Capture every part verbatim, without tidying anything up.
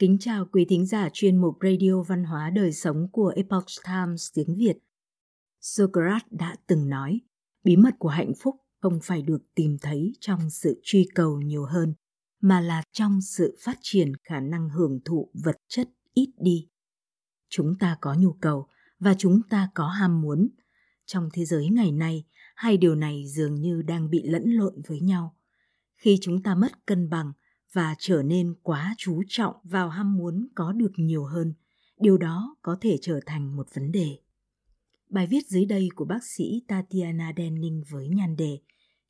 Kính chào quý thính giả chuyên mục Radio Văn hóa Đời Sống của Epoch Times tiếng Việt. Socrates đã từng nói, bí mật của hạnh phúc không phải được tìm thấy trong sự truy cầu nhiều hơn, mà là trong sự phát triển khả năng hưởng thụ vật chất ít đi. Chúng ta có nhu cầu và chúng ta có ham muốn. Trong thế giới ngày nay, hai điều này dường như đang bị lẫn lộn với nhau. Khi chúng ta mất cân bằng và trở nên quá chú trọng vào ham muốn có được nhiều hơn, điều đó có thể trở thành một vấn đề. Bài viết dưới đây của bác sĩ Tatiana Denning với nhan đề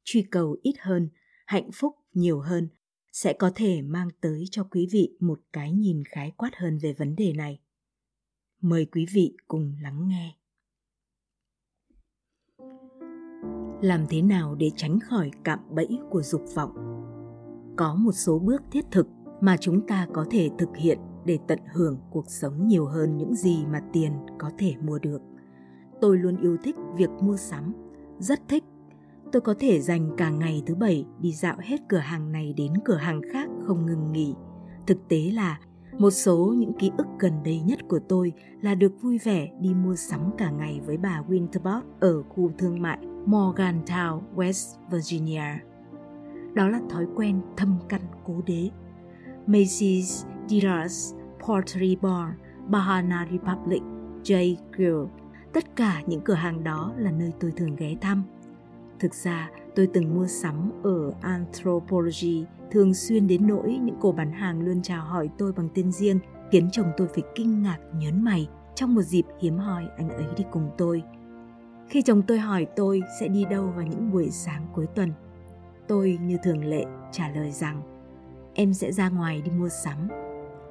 "Truy cầu ít hơn, hạnh phúc nhiều hơn" sẽ có thể mang tới cho quý vị một cái nhìn khái quát hơn về vấn đề này. Mời quý vị cùng lắng nghe. Làm thế nào để tránh khỏi cạm bẫy của dục vọng? Có một số bước thiết thực mà chúng ta có thể thực hiện để tận hưởng cuộc sống nhiều hơn những gì mà tiền có thể mua được. Tôi luôn yêu thích việc mua sắm, rất thích. Tôi có thể dành cả ngày thứ bảy đi dạo hết cửa hàng này đến cửa hàng khác không ngừng nghỉ. Thực tế là một số những ký ức gần đây nhất của tôi là được vui vẻ đi mua sắm cả ngày với bà Winterbottom ở khu thương mại Morgantown, West Virginia. Đó là thói quen thâm căn cố đế. Macy's, Diras, Pottery Barn, Banana Republic, J.Crew, tất cả những cửa hàng đó là nơi tôi thường ghé thăm. Thực ra, tôi từng mua sắm ở Anthropologie, thường xuyên đến nỗi những cô bán hàng luôn chào hỏi tôi bằng tên riêng, khiến chồng tôi phải kinh ngạc nhớn mày trong một dịp hiếm hoi anh ấy đi cùng tôi. Khi chồng tôi hỏi tôi sẽ đi đâu vào những buổi sáng cuối tuần, tôi như thường lệ trả lời rằng em sẽ ra ngoài đi mua sắm.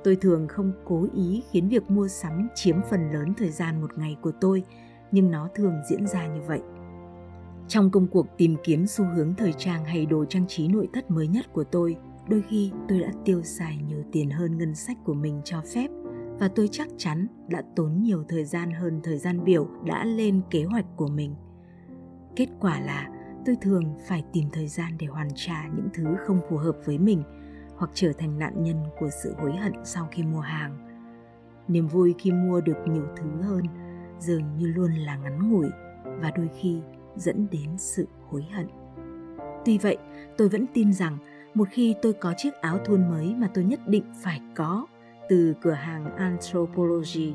Tôi thường không cố ý khiến việc mua sắm chiếm phần lớn thời gian một ngày của tôi, nhưng nó thường diễn ra như vậy. Trong công cuộc tìm kiếm xu hướng thời trang hay đồ trang trí nội thất mới nhất của tôi, đôi khi tôi đã tiêu xài nhiều tiền hơn ngân sách của mình cho phép, và tôi chắc chắn đã tốn nhiều thời gian hơn thời gian biểu đã lên kế hoạch của mình. Kết quả là tôi thường phải tìm thời gian để hoàn trả những thứ không phù hợp với mình, hoặc trở thành nạn nhân của sự hối hận sau khi mua hàng. Niềm vui khi mua được nhiều thứ hơn dường như luôn là ngắn ngủi và đôi khi dẫn đến sự hối hận. Tuy vậy, tôi vẫn tin rằng một khi tôi có chiếc áo thun mới mà tôi nhất định phải có từ cửa hàng Anthropologie,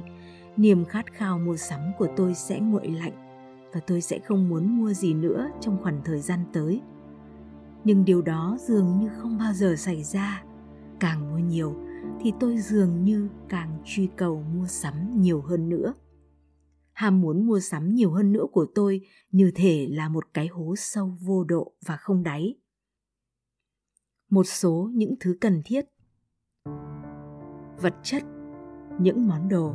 niềm khát khao mua sắm của tôi sẽ nguội lạnh và tôi sẽ không muốn mua gì nữa trong khoảng thời gian tới. Nhưng điều đó dường như không bao giờ xảy ra. Càng mua nhiều thì tôi dường như càng truy cầu mua sắm nhiều hơn nữa. Ham muốn mua sắm nhiều hơn nữa của tôi như thể là một cái hố sâu vô độ và không đáy. Một số những thứ cần thiết: vật chất, những món đồ,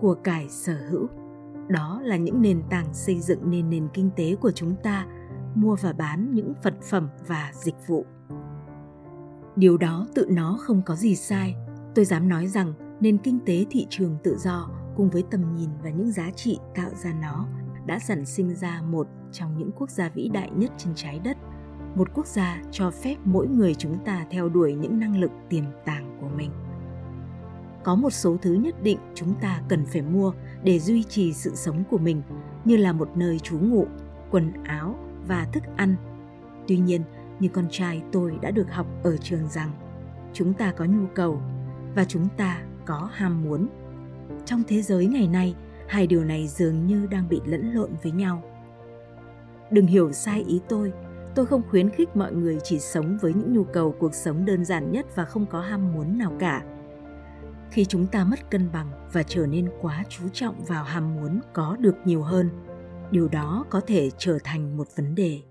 của cải sở hữu. Đó là những nền tảng xây dựng nên nền kinh tế của chúng ta, mua và bán những vật phẩm và dịch vụ. Điều đó tự nó không có gì sai. Tôi dám nói rằng nền kinh tế thị trường tự do cùng với tầm nhìn và những giá trị tạo ra nó đã sản sinh ra một trong những quốc gia vĩ đại nhất trên trái đất, một quốc gia cho phép mỗi người chúng ta theo đuổi những năng lực tiềm tàng của mình. Có một số thứ nhất định chúng ta cần phải mua để duy trì sự sống của mình, như là một nơi trú ngụ, quần áo và thức ăn. Tuy nhiên, như con trai tôi đã được học ở trường rằng, chúng ta có nhu cầu và chúng ta có ham muốn. Trong thế giới ngày nay, hai điều này dường như đang bị lẫn lộn với nhau. Đừng hiểu sai ý tôi, tôi không khuyến khích mọi người chỉ sống với những nhu cầu cuộc sống đơn giản nhất và không có ham muốn nào cả. Khi chúng ta mất cân bằng và trở nên quá chú trọng vào ham muốn có được nhiều hơn, điều đó có thể trở thành một vấn đề.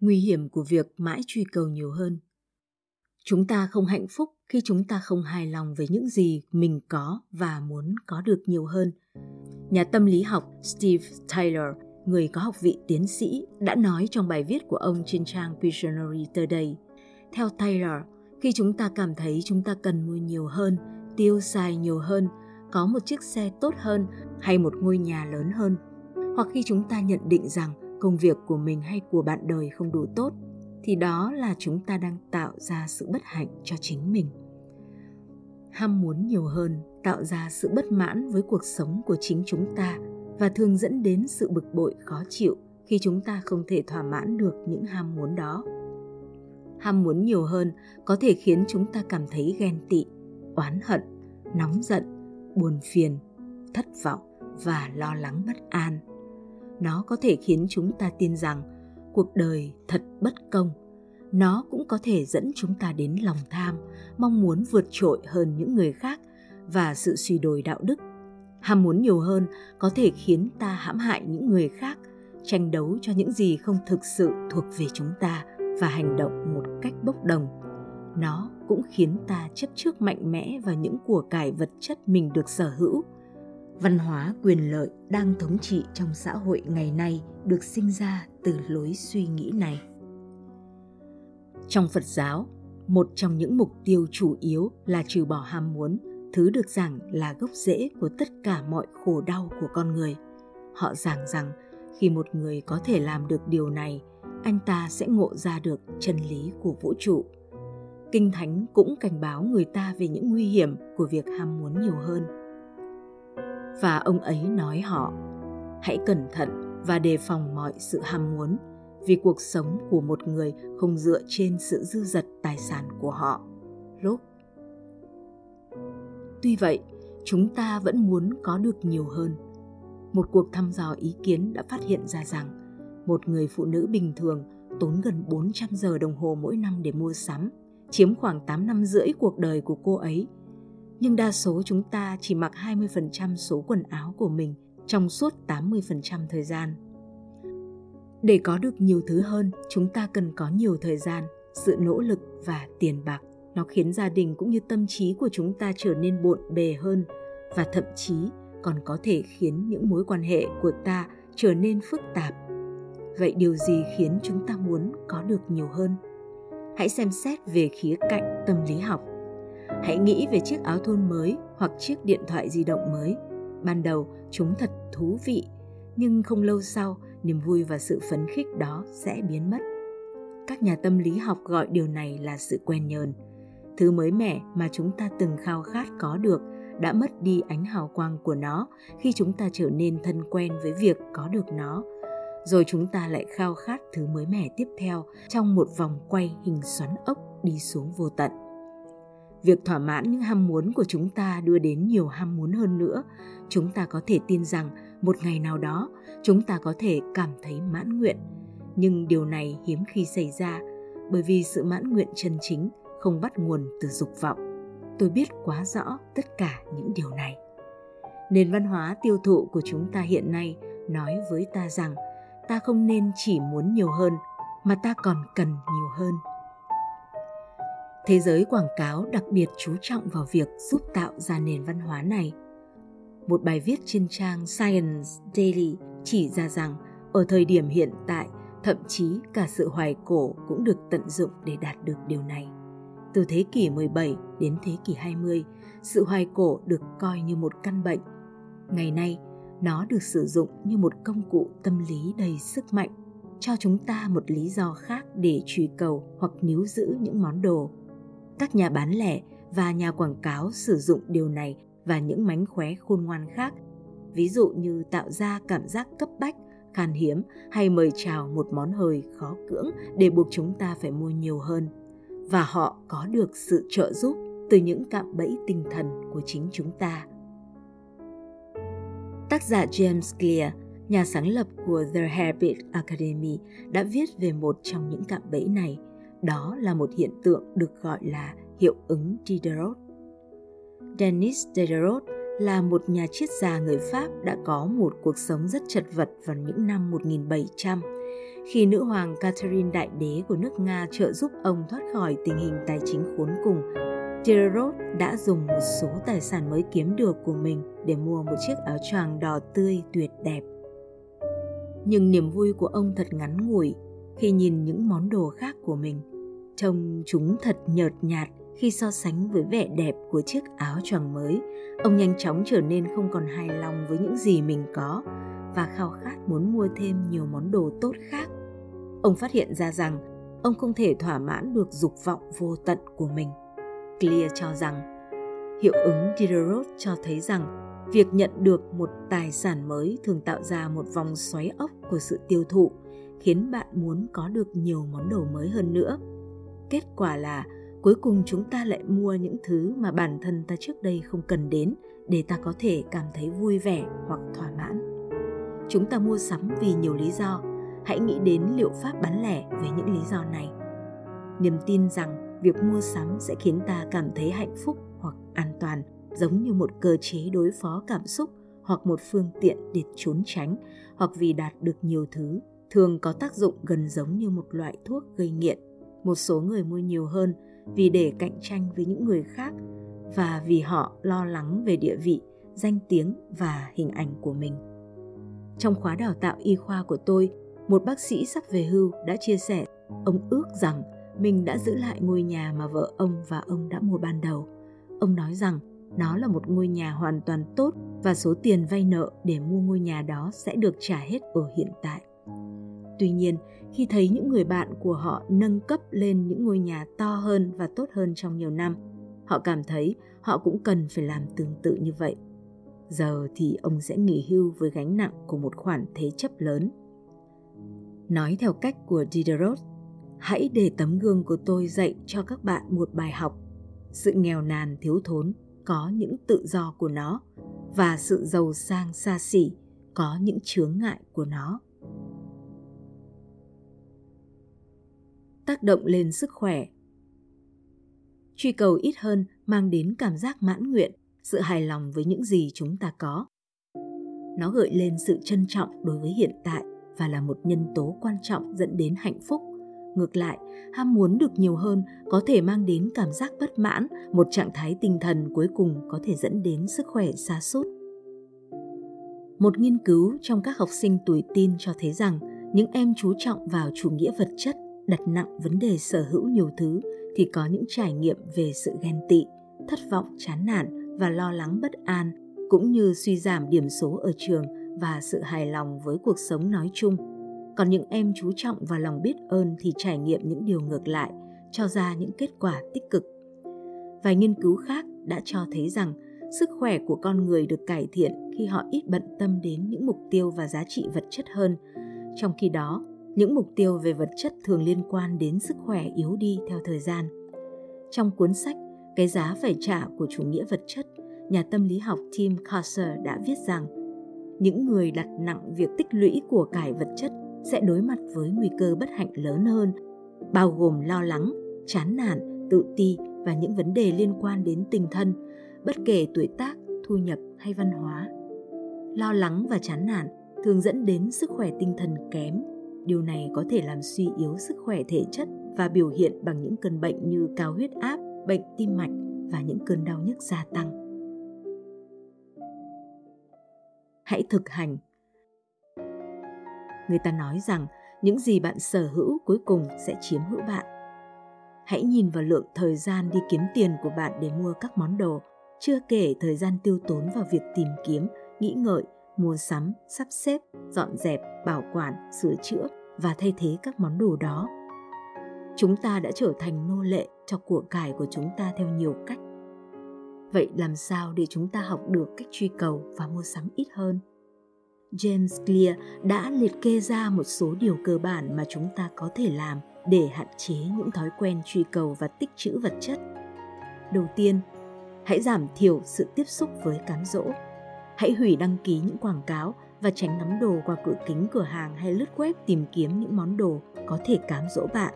Nguy hiểm của việc mãi truy cầu nhiều hơn. Chúng ta không hạnh phúc khi chúng ta không hài lòng với những gì mình có và muốn có được nhiều hơn. Nhà tâm lý học Steve Taylor, người có học vị tiến sĩ, đã nói trong bài viết của ông trên trang Visionary Today. Theo Taylor, khi chúng ta cảm thấy chúng ta cần mua nhiều hơn, tiêu xài nhiều hơn, có một chiếc xe tốt hơn hay một ngôi nhà lớn hơn, hoặc khi chúng ta nhận định rằng công việc của mình hay của bạn đời không đủ tốt, thì đó là chúng ta đang tạo ra sự bất hạnh cho chính mình. ham muốn nhiều hơn tạo ra sự bất mãn với cuộc sống của chính chúng ta và thường dẫn đến sự bực bội khó chịu khi chúng ta không thể thỏa mãn được những ham muốn đó. Ham muốn nhiều hơn có thể khiến chúng ta cảm thấy ghen tị, oán hận, nóng giận, buồn phiền, thất vọng và lo lắng bất an. Nó có thể khiến chúng ta tin rằng cuộc đời thật bất công. Nó cũng có thể dẫn chúng ta đến lòng tham, mong muốn vượt trội hơn những người khác và sự suy đồi đạo đức. Ham muốn nhiều hơn có thể khiến ta hãm hại những người khác, tranh đấu cho những gì không thực sự thuộc về chúng ta và hành động một cách bốc đồng. Nó cũng khiến ta chấp trước mạnh mẽ vào những của cải vật chất mình được sở hữu. Văn hóa quyền lợi đang thống trị trong xã hội ngày nay được sinh ra từ lối suy nghĩ này. Trong Phật giáo, một trong những mục tiêu chủ yếu là trừ bỏ ham muốn, thứ được giảng là gốc rễ của tất cả mọi khổ đau của con người. Họ giảng rằng khi một người có thể làm được điều này, anh ta sẽ ngộ ra được chân lý của vũ trụ. Kinh Thánh cũng cảnh báo người ta về những nguy hiểm của việc ham muốn nhiều hơn. Và ông ấy nói họ, hãy cẩn thận và đề phòng mọi sự ham muốn, vì cuộc sống của một người không dựa trên sự dư dật tài sản của họ. Lốp. Tuy vậy, chúng ta vẫn muốn có được nhiều hơn. Một cuộc thăm dò ý kiến đã phát hiện ra rằng một người phụ nữ bình thường tốn gần bốn trăm giờ đồng hồ mỗi năm để mua sắm, chiếm khoảng tám năm rưỡi cuộc đời của cô ấy. Nhưng đa số chúng ta chỉ mặc hai mươi phần trăm số quần áo của mình trong suốt tám mươi phần trăm thời gian. Để có được nhiều thứ hơn, chúng ta cần có nhiều thời gian, sự nỗ lực và tiền bạc. Nó khiến gia đình cũng như tâm trí của chúng ta trở nên bộn bề hơn và thậm chí còn có thể khiến những mối quan hệ của ta trở nên phức tạp. Vậy điều gì khiến chúng ta muốn có được nhiều hơn? Hãy xem xét về khía cạnh tâm lý học. Hãy nghĩ về chiếc áo thun mới hoặc chiếc điện thoại di động mới. Ban đầu chúng thật thú vị, nhưng không lâu sau, niềm vui và sự phấn khích đó sẽ biến mất. Các nhà tâm lý học gọi điều này là sự quen nhờn. Thứ mới mẻ mà chúng ta từng khao khát có được đã mất đi ánh hào quang của nó khi chúng ta trở nên thân quen với việc có được nó. Rồi chúng ta lại khao khát thứ mới mẻ tiếp theo trong một vòng quay hình xoắn ốc đi xuống vô tận. Việc thỏa mãn những ham muốn của chúng ta đưa đến nhiều ham muốn hơn nữa. Chúng ta có thể tin rằng một ngày nào đó chúng ta có thể cảm thấy mãn nguyện. Nhưng điều này hiếm khi xảy ra, bởi vì sự mãn nguyện chân chính không bắt nguồn từ dục vọng. Tôi biết quá rõ tất cả những điều này. Nền văn hóa tiêu thụ của chúng ta hiện nay nói với ta rằng ta không nên chỉ muốn nhiều hơn, mà ta còn cần nhiều hơn. Thế giới quảng cáo đặc biệt chú trọng vào việc giúp tạo ra nền văn hóa này. Một bài viết trên trang Science Daily chỉ ra rằng ở thời điểm hiện tại, thậm chí cả sự hoài cổ cũng được tận dụng để đạt được điều này. Từ thế kỷ mười bảy đến thế kỷ hai mươi, sự hoài cổ được coi như một căn bệnh. Ngày nay, nó được sử dụng như một công cụ tâm lý đầy sức mạnh, cho chúng ta một lý do khác để truy cầu hoặc níu giữ những món đồ. Các nhà bán lẻ và nhà quảng cáo sử dụng điều này và những mánh khóe khôn ngoan khác, ví dụ như tạo ra cảm giác cấp bách, khan hiếm hay mời chào một món hời khó cưỡng để buộc chúng ta phải mua nhiều hơn. Và họ có được sự trợ giúp từ những cạm bẫy tinh thần của chính chúng ta. Tác giả James Clear, nhà sáng lập của The Habit Academy, đã viết về một trong những cạm bẫy này. Đó là một hiện tượng được gọi là hiệu ứng Diderot. Denis Diderot là một nhà triết gia người Pháp đã có một cuộc sống rất chật vật vào những năm một nghìn bảy trăm, khi nữ hoàng Catherine Đại Đế của nước Nga trợ giúp ông thoát khỏi tình hình tài chính khốn cùng. Diderot đã dùng một số tài sản mới kiếm được của mình để mua một chiếc áo choàng đỏ tươi tuyệt đẹp. Nhưng niềm vui của ông thật ngắn ngủi khi nhìn những món đồ khác của mình. Trông chúng thật nhợt nhạt khi so sánh với vẻ đẹp của chiếc áo choàng mới. Ông nhanh chóng trở nên không còn hài lòng với những gì mình có và khao khát muốn mua thêm nhiều món đồ tốt khác. Ông phát hiện ra rằng ông không thể thỏa mãn được dục vọng vô tận của mình. Clear cho rằng hiệu ứng Diderot cho thấy rằng việc nhận được một tài sản mới thường tạo ra một vòng xoáy ốc của sự tiêu thụ, khiến bạn muốn có được nhiều món đồ mới hơn nữa. Kết quả là cuối cùng chúng ta lại mua những thứ mà bản thân ta trước đây không cần đến để ta có thể cảm thấy vui vẻ hoặc thỏa mãn. Chúng ta mua sắm vì nhiều lý do. Hãy nghĩ đến liệu pháp bán lẻ về những lý do này. Niềm tin rằng việc mua sắm sẽ khiến ta cảm thấy hạnh phúc hoặc an toàn, giống như một cơ chế đối phó cảm xúc hoặc một phương tiện để trốn tránh, hoặc vì đạt được nhiều thứ, thường có tác dụng gần giống như một loại thuốc gây nghiện. Một số người mua nhiều hơn vì để cạnh tranh với những người khác và vì họ lo lắng về địa vị, danh tiếng và hình ảnh của mình. Trong khóa đào tạo y khoa của tôi, một bác sĩ sắp về hưu đã chia sẻ ông ước rằng mình đã giữ lại ngôi nhà mà vợ ông và ông đã mua ban đầu. Ông nói rằng nó là một ngôi nhà hoàn toàn tốt và số tiền vay nợ để mua ngôi nhà đó sẽ được trả hết ở hiện tại. Tuy nhiên, khi thấy những người bạn của họ nâng cấp lên những ngôi nhà to hơn và tốt hơn trong nhiều năm, họ cảm thấy họ cũng cần phải làm tương tự như vậy. Giờ thì ông sẽ nghỉ hưu với gánh nặng của một khoản thế chấp lớn. Nói theo cách của Diderot, hãy để tấm gương của tôi dạy cho các bạn một bài học. Sự nghèo nàn thiếu thốn có những tự do của nó, và sự giàu sang xa xỉ có những chướng ngại của nó. Tác động lên sức khỏe. Truy cầu ít hơn mang đến cảm giác mãn nguyện, sự hài lòng với những gì chúng ta có. Nó gợi lên sự trân trọng đối với hiện tại và là một nhân tố quan trọng dẫn đến hạnh phúc. Ngược lại, ham muốn được nhiều hơn có thể mang đến cảm giác bất mãn, một trạng thái tinh thần cuối cùng có thể dẫn đến sức khỏe sa sút. Một nghiên cứu trong các học sinh tuổi teen cho thấy rằng những em chú trọng vào chủ nghĩa vật chất, đặt nặng vấn đề sở hữu nhiều thứ thì có những trải nghiệm về sự ghen tị, thất vọng, chán nản và lo lắng bất an, cũng như suy giảm điểm số ở trường và sự hài lòng với cuộc sống nói chung. Còn những em chú trọng và lòng biết ơn thì trải nghiệm những điều ngược lại, cho ra những kết quả tích cực. Vài nghiên cứu khác đã cho thấy rằng sức khỏe của con người được cải thiện khi họ ít bận tâm đến những mục tiêu và giá trị vật chất hơn. Trong khi đó, những mục tiêu về vật chất thường liên quan đến sức khỏe yếu đi theo thời gian. Trong cuốn sách Cái giá phải trả của chủ nghĩa vật chất, nhà tâm lý học Tim Kasser đã viết rằng những người đặt nặng việc tích lũy của cải vật chất sẽ đối mặt với nguy cơ bất hạnh lớn hơn, bao gồm lo lắng, chán nản, tự ti và những vấn đề liên quan đến tinh thần, bất kể tuổi tác, thu nhập hay văn hóa. Lo lắng và chán nản thường dẫn đến sức khỏe tinh thần kém. Điều này có thể làm suy yếu sức khỏe thể chất và biểu hiện bằng những cơn bệnh như cao huyết áp, bệnh tim mạch và những cơn đau nhức gia tăng. Hãy thực hành. Người ta nói rằng những gì bạn sở hữu cuối cùng sẽ chiếm hữu bạn. Hãy nhìn vào lượng thời gian đi kiếm tiền của bạn để mua các món đồ, chưa kể thời gian tiêu tốn vào việc tìm kiếm, nghĩ ngợi, mua sắm, sắp xếp, dọn dẹp, bảo quản, sửa chữa và thay thế các món đồ đó. Chúng ta đã trở thành nô lệ cho của cải của chúng ta theo nhiều cách. Vậy làm sao để chúng ta học được cách truy cầu và mua sắm ít hơn? James Clear đã liệt kê ra một số điều cơ bản mà chúng ta có thể làm để hạn chế những thói quen truy cầu và tích trữ vật chất. Đầu tiên, hãy giảm thiểu sự tiếp xúc với cám dỗ. Hãy hủy đăng ký những quảng cáo và tránh ngắm đồ qua cửa kính cửa hàng hay lướt web tìm kiếm những món đồ có thể cám dỗ bạn.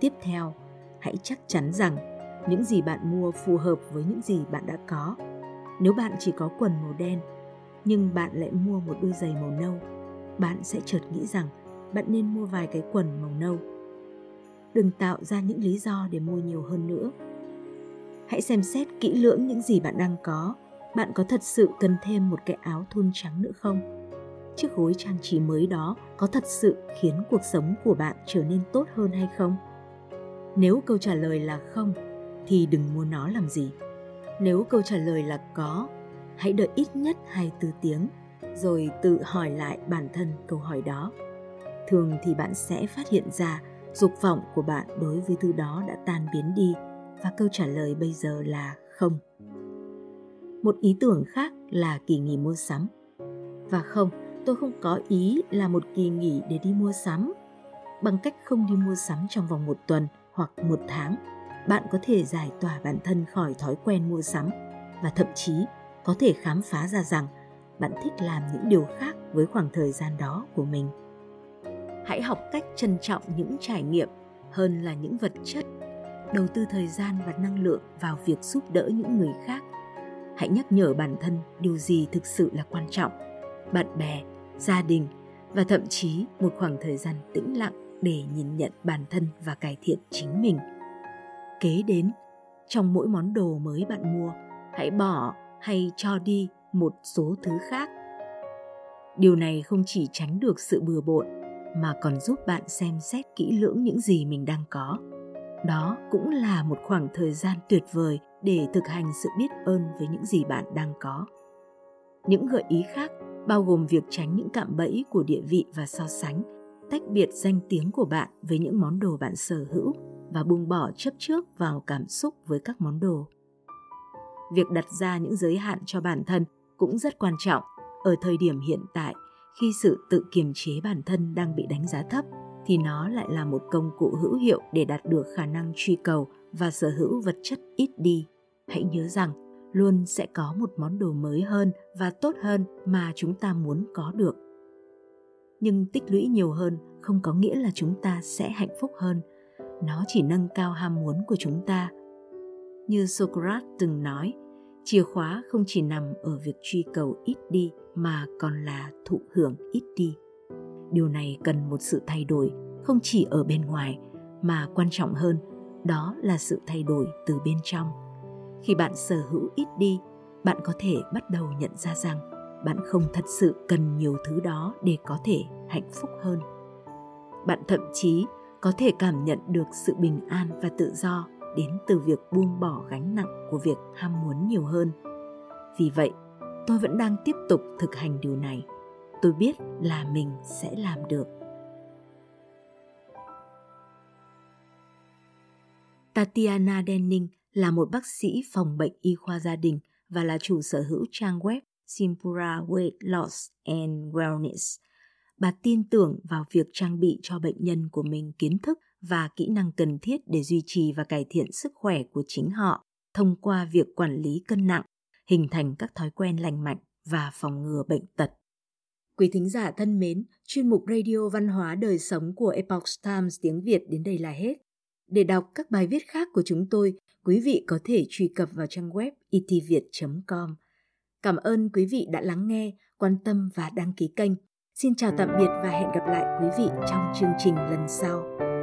Tiếp theo, hãy chắc chắn rằng những gì bạn mua phù hợp với những gì bạn đã có. Nếu bạn chỉ có quần màu đen, nhưng bạn lại mua một đôi giày màu nâu, bạn sẽ chợt nghĩ rằng bạn nên mua vài cái quần màu nâu. Đừng tạo ra những lý do để mua nhiều hơn nữa. Hãy xem xét kỹ lưỡng những gì bạn đang có. Bạn có thật sự cần thêm một cái áo thun trắng nữa không? Chiếc gối trang trí mới đó có thật sự khiến cuộc sống của bạn trở nên tốt hơn hay không? Nếu câu trả lời là không, thì đừng mua nó làm gì. Nếu câu trả lời là có, hãy đợi ít nhất hai mươi bốn tiếng, rồi tự hỏi lại bản thân câu hỏi đó. Thường thì bạn sẽ phát hiện ra dục vọng của bạn đối với thứ đó đã tan biến đi và câu trả lời bây giờ là không. Một ý tưởng khác là kỳ nghỉ mua sắm. Và không, tôi không có ý là một kỳ nghỉ để đi mua sắm. Bằng cách không đi mua sắm trong vòng một tuần hoặc một tháng, bạn có thể giải tỏa bản thân khỏi thói quen mua sắm và thậm chí có thể khám phá ra rằng bạn thích làm những điều khác với khoảng thời gian đó của mình. Hãy học cách trân trọng những trải nghiệm hơn là những vật chất, đầu tư thời gian và năng lượng vào việc giúp đỡ những người khác. Hãy nhắc nhở bản thân điều gì thực sự là quan trọng, bạn bè, gia đình và thậm chí một khoảng thời gian tĩnh lặng để nhìn nhận bản thân và cải thiện chính mình. Kế đến, trong mỗi món đồ mới bạn mua, hãy bỏ hay cho đi một số thứ khác. Điều này không chỉ tránh được sự bừa bộn mà còn giúp bạn xem xét kỹ lưỡng những gì mình đang có. Đó cũng là một khoảng thời gian tuyệt vời để thực hành sự biết ơn với những gì bạn đang có. Những gợi ý khác bao gồm việc tránh những cạm bẫy của địa vị và so sánh, tách biệt danh tiếng của bạn với những món đồ bạn sở hữu và buông bỏ chấp trước vào cảm xúc với các món đồ. Việc đặt ra những giới hạn cho bản thân cũng rất quan trọng ở thời điểm hiện tại, khi sự tự kiềm chế bản thân đang bị đánh giá thấp, thì nó lại là một công cụ hữu hiệu để đạt được khả năng truy cầu và sở hữu vật chất ít đi. Hãy nhớ rằng, luôn sẽ có một món đồ mới hơn và tốt hơn mà chúng ta muốn có được. Nhưng tích lũy nhiều hơn không có nghĩa là chúng ta sẽ hạnh phúc hơn. Nó chỉ nâng cao ham muốn của chúng ta. Như Socrates từng nói, chìa khóa không chỉ nằm ở việc truy cầu ít đi mà còn là thụ hưởng ít đi. Điều này cần một sự thay đổi không chỉ ở bên ngoài mà quan trọng hơn, đó là sự thay đổi từ bên trong. Khi bạn sở hữu ít đi, bạn có thể bắt đầu nhận ra rằng bạn không thật sự cần nhiều thứ đó để có thể hạnh phúc hơn. Bạn thậm chí có thể cảm nhận được sự bình an và tự do đến từ việc buông bỏ gánh nặng của việc ham muốn nhiều hơn. Vì vậy, tôi vẫn đang tiếp tục thực hành điều này. Tôi biết là mình sẽ làm được. Tatiana Denning là một bác sĩ phòng bệnh y khoa gia đình và là chủ sở hữu trang web Simpura Weight Loss and Wellness. Bà tin tưởng vào việc trang bị cho bệnh nhân của mình kiến thức và kỹ năng cần thiết để duy trì và cải thiện sức khỏe của chính họ thông qua việc quản lý cân nặng, hình thành các thói quen lành mạnh và phòng ngừa bệnh tật. Quý thính giả thân mến, chuyên mục Radio Văn hóa Đời Sống của Epoch Times tiếng Việt đến đây là hết. Để đọc các bài viết khác của chúng tôi, quý vị có thể truy cập vào trang web e t viet chấm com. Cảm ơn quý vị đã lắng nghe, quan tâm và đăng ký kênh. Xin chào tạm biệt và hẹn gặp lại quý vị trong chương trình lần sau.